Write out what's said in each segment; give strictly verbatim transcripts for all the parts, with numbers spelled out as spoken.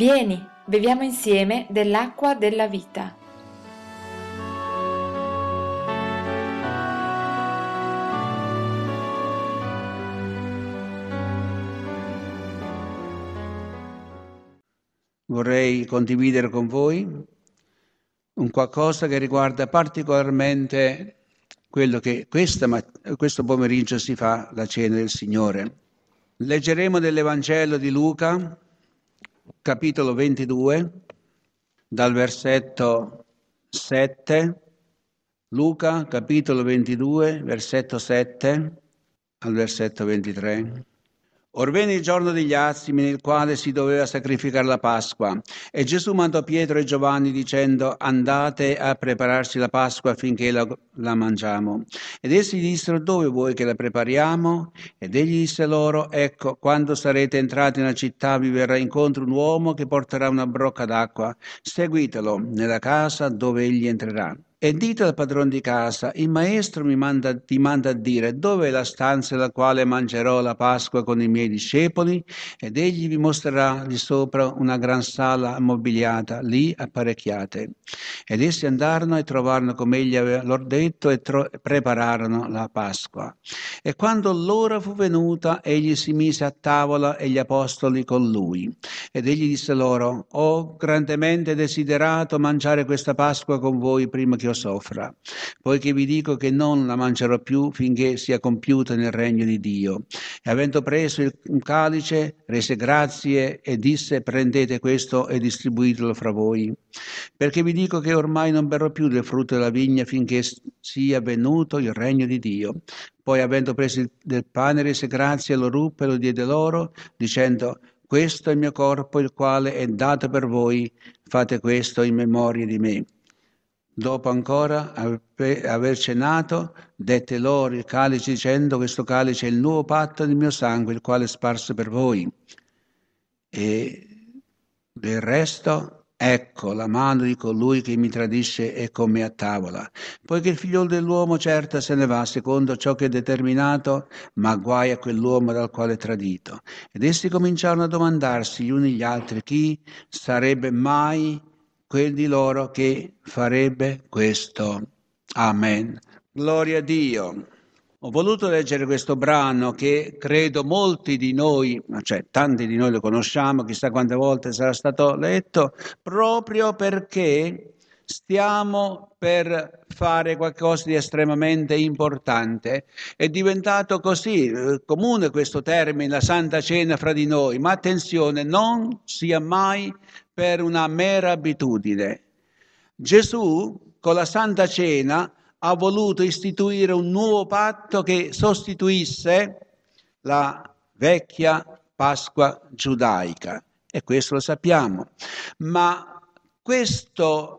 Vieni, beviamo insieme dell'acqua della vita. Vorrei condividere con voi un qualcosa che riguarda particolarmente quello che questa, questo pomeriggio si fa la cena del Signore. Leggeremo nell'Evangelo di Luca, capitolo ventidue, dal versetto sette, Luca, capitolo ventidue, versetto sette al versetto ventitré. Or venne il giorno degli azimi, nel quale si doveva sacrificare la Pasqua, e Gesù mandò Pietro e Giovanni dicendo: andate a prepararci la Pasqua affinché la, la mangiamo. Ed essi dissero: dove vuoi che la prepariamo? Ed egli disse loro: ecco, quando sarete entrati nella città vi verrà incontro un uomo che porterà una brocca d'acqua, seguitelo nella casa dove egli entrerà. E dite al padrone di casa: il maestro mi manda, ti manda a dire dove è la stanza nella quale mangerò la Pasqua con i miei discepoli, ed egli vi mostrerà lì sopra una gran sala ammobiliata, lì apparecchiate. Ed essi andarono e trovarono come egli aveva loro detto e tro- prepararono la Pasqua. E quando l'ora fu venuta, egli si mise a tavola e gli apostoli con lui. Ed egli disse loro: ho grandemente desiderato mangiare questa Pasqua con voi prima che soffra, poiché vi dico che non la mangerò più finché sia compiuta nel regno di Dio. E avendo preso il calice, rese grazie e disse: prendete questo e distribuitelo fra voi, perché vi dico che ormai non berrò più del frutto della vigna finché sia venuto il regno di Dio. Poi, avendo preso del pane, rese grazie, lo ruppe e lo diede loro, dicendo: questo è il mio corpo, il quale è dato per voi, fate questo in memoria di me. Dopo ancora aver cenato, dette loro il calice dicendo: questo calice è il nuovo patto del mio sangue, il quale è sparso per voi. E del resto, ecco la mano di colui che mi tradisce è con me a tavola. Poiché il figliolo dell'uomo certo se ne va secondo ciò che è determinato, ma guai a quell'uomo dal quale è tradito. Ed essi cominciarono a domandarsi gli uni gli altri chi sarebbe mai quel di loro che farebbe questo. Amen. Gloria a Dio. Ho voluto leggere questo brano che credo molti di noi, cioè tanti di noi lo conosciamo, chissà quante volte sarà stato letto, proprio perché stiamo per fare qualcosa di estremamente importante. È diventato così comune questo termine, la Santa Cena fra di noi, ma attenzione, non sia mai per una mera abitudine. Gesù con la Santa Cena ha voluto istituire un nuovo patto che sostituisse la vecchia Pasqua giudaica, e questo lo sappiamo. Ma questo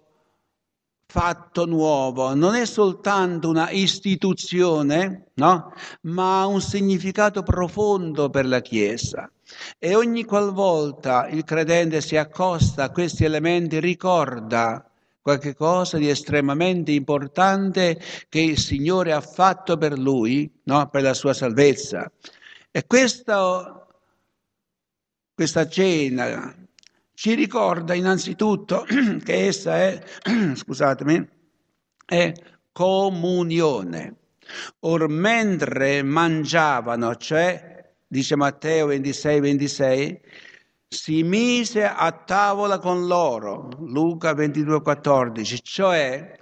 fatto nuovo non è soltanto una istituzione, no? Ma ha un significato profondo per la Chiesa. E ogni qualvolta il credente si accosta a questi elementi ricorda qualche cosa di estremamente importante che il Signore ha fatto per lui, no? Per la sua salvezza. E questa, questa cena ci ricorda innanzitutto che essa è, scusatemi, è comunione. Or mentre mangiavano, cioè dice Matteo ventisei ventisei, si mise a tavola con loro, Luca ventidue quattordici, cioè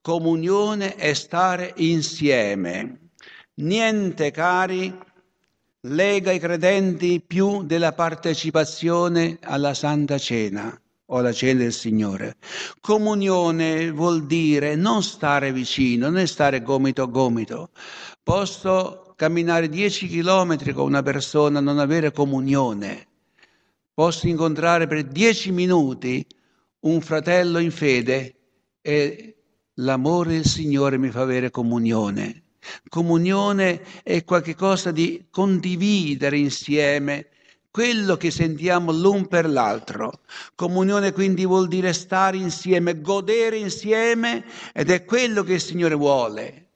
comunione e stare insieme. Niente, cari, lega i credenti più della partecipazione alla Santa Cena o alla Cena del Signore. Comunione vuol dire non stare vicino, né stare gomito a gomito. Posso camminare dieci chilometri con una persona, non avere comunione. Posso incontrare per dieci minuti un fratello in fede e l'amore del Signore mi fa avere comunione. Comunione è qualcosa di condividere insieme quello che sentiamo l'un per l'altro. Comunione quindi vuol dire stare insieme, godere insieme, ed è quello che il Signore vuole.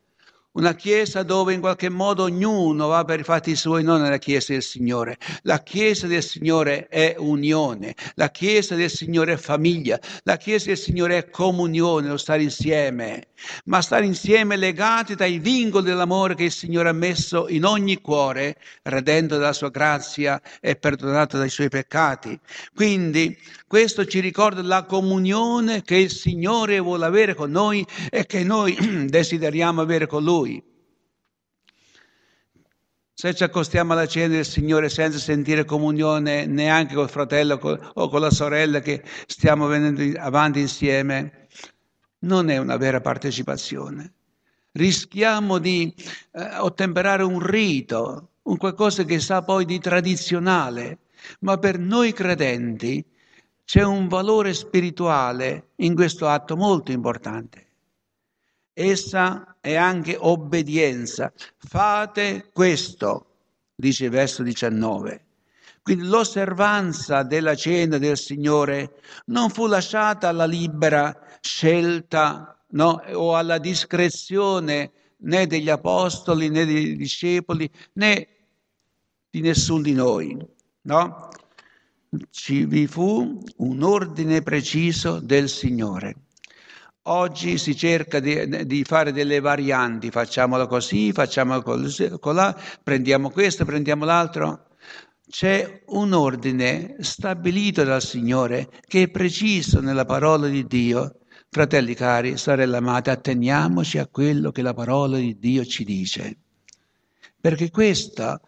Una chiesa dove in qualche modo ognuno va per i fatti suoi, non è la chiesa del Signore. La chiesa del Signore è unione, la chiesa del Signore è famiglia, la chiesa del Signore è comunione, lo stare insieme, ma stare insieme legati dai vincoli dell'amore che il Signore ha messo in ogni cuore, redento dalla sua grazia e perdonato dai suoi peccati. Quindi questo ci ricorda la comunione che il Signore vuole avere con noi e che noi desideriamo avere con Lui. Se ci accostiamo alla cena del Signore senza sentire comunione neanche col fratello o con la sorella che stiamo venendo avanti insieme, non è una vera partecipazione. Rischiamo di eh, ottemperare un rito, un qualcosa che sa poi di tradizionale, ma per noi credenti c'è un valore spirituale in questo atto molto importante. Essa è anche obbedienza. Fate questo, dice il verso diciannove. Quindi l'osservanza della cena del Signore non fu lasciata alla libera scelta, no, o alla discrezione né degli apostoli né dei discepoli né di nessuno di noi, no? Ci vi fu un ordine preciso del Signore. Oggi si cerca di, di fare delle varianti, facciamolo così, facciamolo così, colà, prendiamo questo, prendiamo l'altro. C'è un ordine stabilito dal Signore che è preciso nella parola di Dio. Fratelli cari, sorelle amate, atteniamoci a quello che la parola di Dio ci dice. Perché questa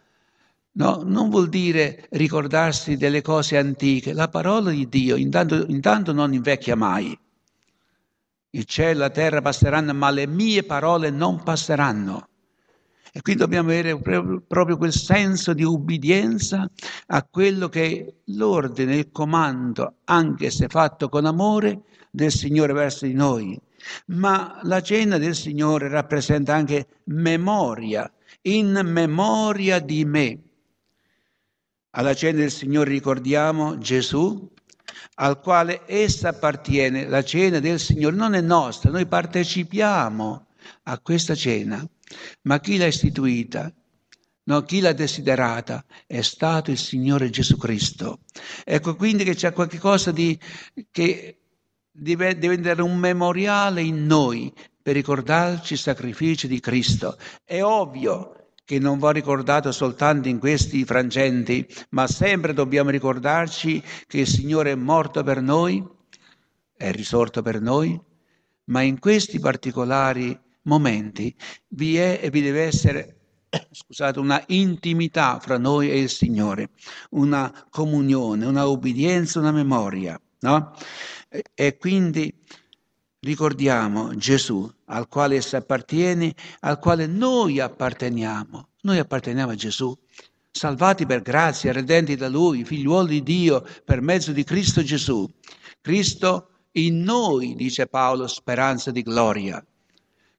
no, non vuol dire ricordarsi delle cose antiche. La parola di Dio intanto, intanto non invecchia mai. Il cielo e la terra passeranno, ma le mie parole non passeranno. E qui dobbiamo avere proprio quel senso di ubbidienza a quello che è l'ordine, il comando, anche se fatto con amore, del Signore verso di noi. Ma la cena del Signore rappresenta anche memoria, in memoria di me. Alla cena del Signore ricordiamo Gesù, al quale essa appartiene. La cena del Signore non è nostra, noi partecipiamo a questa cena, ma chi l'ha istituita, no, chi l'ha desiderata è stato il Signore Gesù Cristo. Ecco quindi che c'è qualche cosa di, che deve diventare un memoriale in noi per ricordarci il sacrificio di Cristo. È ovvio che non va ricordato soltanto in questi frangenti, ma sempre dobbiamo ricordarci che il Signore è morto per noi, è risorto per noi, ma in questi particolari momenti vi è e vi deve essere, scusate, una intimità fra noi e il Signore, una comunione, una obbedienza, una memoria, no? E, e quindi ricordiamo Gesù, al quale essa appartiene, al quale noi apparteniamo. Noi apparteniamo a Gesù, salvati per grazia, redenti da Lui, figliuoli di Dio, per mezzo di Cristo Gesù. Cristo in noi, dice Paolo, speranza di gloria.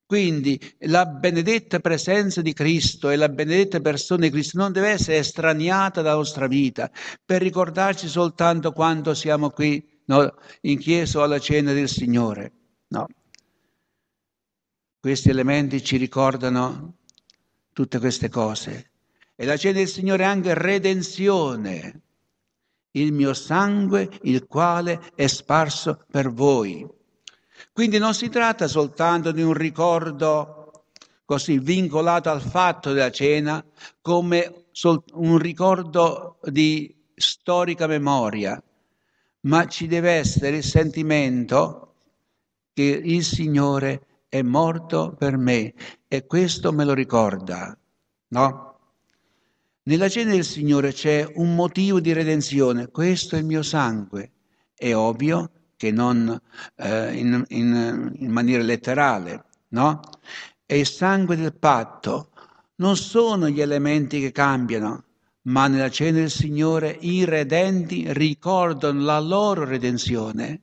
Quindi la benedetta presenza di Cristo e la benedetta persona di Cristo non deve essere estraniata dalla nostra vita per ricordarci soltanto quando siamo qui, no, in chiesa o alla cena del Signore. No. Questi elementi ci ricordano tutte queste cose. E la cena del Signore è anche redenzione. Il mio sangue, il quale è sparso per voi. Quindi non si tratta soltanto di un ricordo così vincolato al fatto della cena, come un ricordo di storica memoria, ma ci deve essere il sentimento che il Signore è morto per me e questo me lo ricorda, no? Nella cena del Signore c'è un motivo di redenzione, questo è il mio sangue. È ovvio che non eh, in, in, in maniera letterale, no? È il sangue del patto, non sono gli elementi che cambiano, ma nella cena del Signore i redenti ricordano la loro redenzione.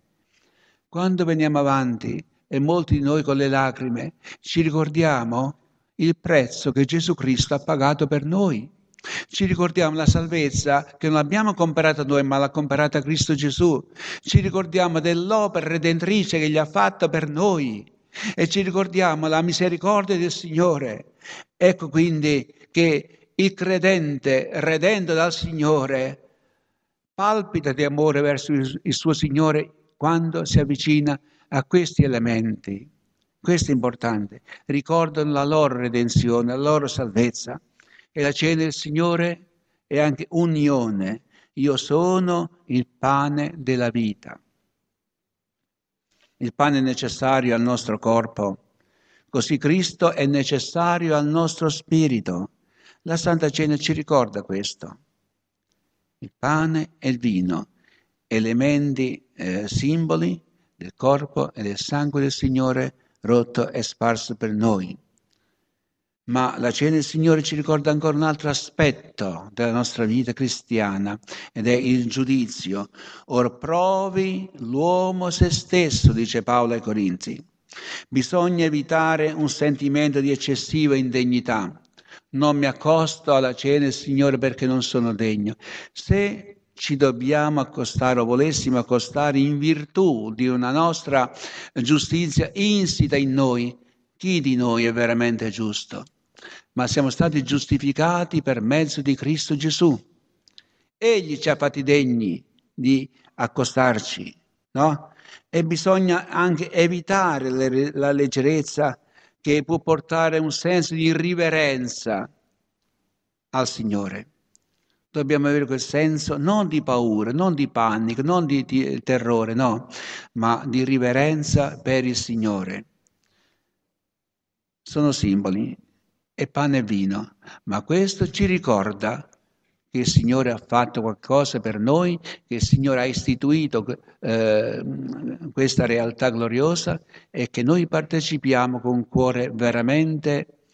Quando veniamo avanti, e molti di noi con le lacrime, ci ricordiamo il prezzo che Gesù Cristo ha pagato per noi. Ci ricordiamo la salvezza che non abbiamo comperata noi, ma l'ha comperata Cristo Gesù. Ci ricordiamo dell'opera redentrice che Egli ha fatta per noi. e ci ricordiamo la misericordia del Signore. Ecco quindi che il credente, redento dal Signore, palpita di amore verso il suo Signore quando si avvicina a questi elementi. Questo è importante. Ricordano la loro redenzione, la loro salvezza. E la cena del Signore è anche unione. Io sono il pane della vita. Il pane è necessario al nostro corpo, così Cristo è necessario al nostro spirito. La Santa Cena ci ricorda questo. Il pane e il vino, elementi eh, simboli del corpo e del sangue del Signore rotto e sparso per noi. Ma la cena del Signore ci ricorda ancora un altro aspetto della nostra vita cristiana, ed è il giudizio. Or provi l'uomo se stesso, dice Paolo ai Corinzi. Bisogna evitare un sentimento di eccessiva indegnità. Non mi accosto alla cena del Signore perché non sono degno. Se ci dobbiamo accostare o volessimo accostare in virtù di una nostra giustizia insita in noi, chi di noi è veramente giusto? Ma siamo stati giustificati per mezzo di Cristo Gesù. Egli ci ha fatti degni di accostarci, no? E bisogna anche evitare le, la leggerezza che può portare un senso di irriverenza al Signore. Dobbiamo avere quel senso non di paura, non di panico, non di, di terrore, no, ma di riverenza per il Signore. Sono simboli, e pane e vino, ma questo ci ricorda che il Signore ha fatto qualcosa per noi, che il Signore ha istituito eh, questa realtà gloriosa e che noi partecipiamo con un cuore veramente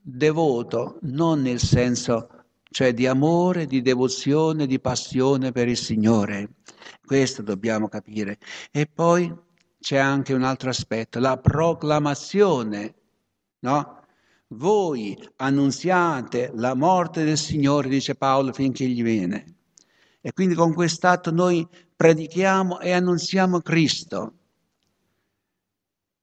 devoto, non nel senso cioè di amore, di devozione, di passione per il Signore. Questo dobbiamo capire. E poi c'è anche un altro aspetto, la proclamazione, no? Voi annunziate la morte del Signore, dice Paolo, finché egli viene. E quindi con quest'atto noi predichiamo e annunziamo Cristo.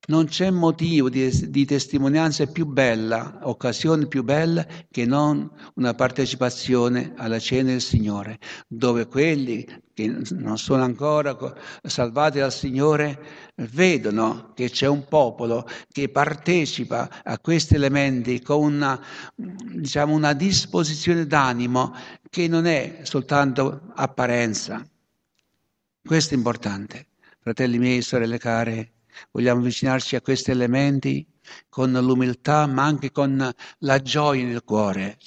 Non c'è motivo di, di testimonianza più bella, occasione più bella, che non una partecipazione alla cena del Signore, dove quelli che non sono ancora salvati dal Signore vedono che c'è un popolo che partecipa a questi elementi con una, diciamo, una disposizione d'animo che non è soltanto apparenza. Questo è importante. Fratelli miei, sorelle care, vogliamo avvicinarci a questi elementi con l'umiltà, ma anche con la gioia nel cuore.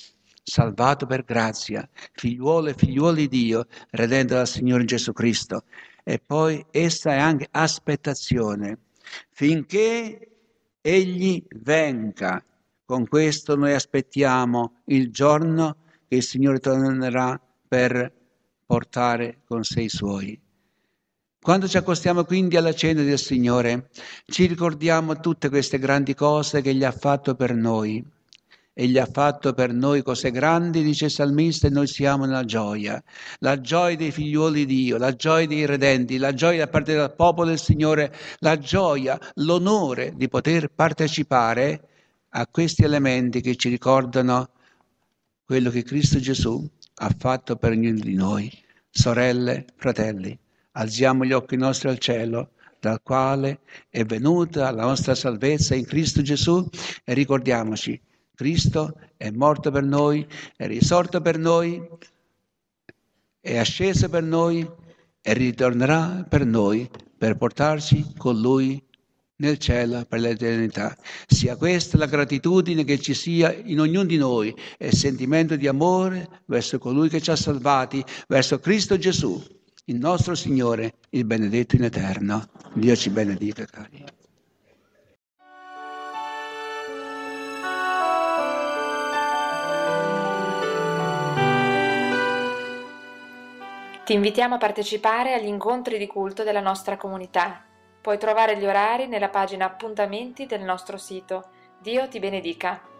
Salvato per grazia, figliuolo e figliuolo di Dio, redento dal Signore Gesù Cristo. E poi essa è anche aspettazione, finché Egli venga. Con questo noi aspettiamo il giorno che il Signore tornerà per portare con sé i Suoi. Quando ci accostiamo quindi alla cena del Signore, ci ricordiamo tutte queste grandi cose che Egli ha fatto per noi. Egli ha fatto per noi cose grandi, dice il Salmista, e noi siamo nella gioia. La gioia dei figlioli di Dio, la gioia dei redenti, la gioia da parte del popolo del Signore, la gioia, l'onore di poter partecipare a questi elementi che ci ricordano quello che Cristo Gesù ha fatto per ognuno di noi. Sorelle, fratelli, alziamo gli occhi nostri al cielo, dal quale è venuta la nostra salvezza in Cristo Gesù, e ricordiamoci, Cristo è morto per noi, è risorto per noi, è asceso per noi e ritornerà per noi per portarci con Lui nel cielo per l'eternità. Sia questa la gratitudine che ci sia in ognuno di noi e il sentimento di amore verso colui che ci ha salvati, verso Cristo Gesù, il nostro Signore, il benedetto in eterno. Dio ci benedica, cari. Ti invitiamo a partecipare agli incontri di culto della nostra comunità. Puoi trovare gli orari nella pagina Appuntamenti del nostro sito. Dio ti benedica.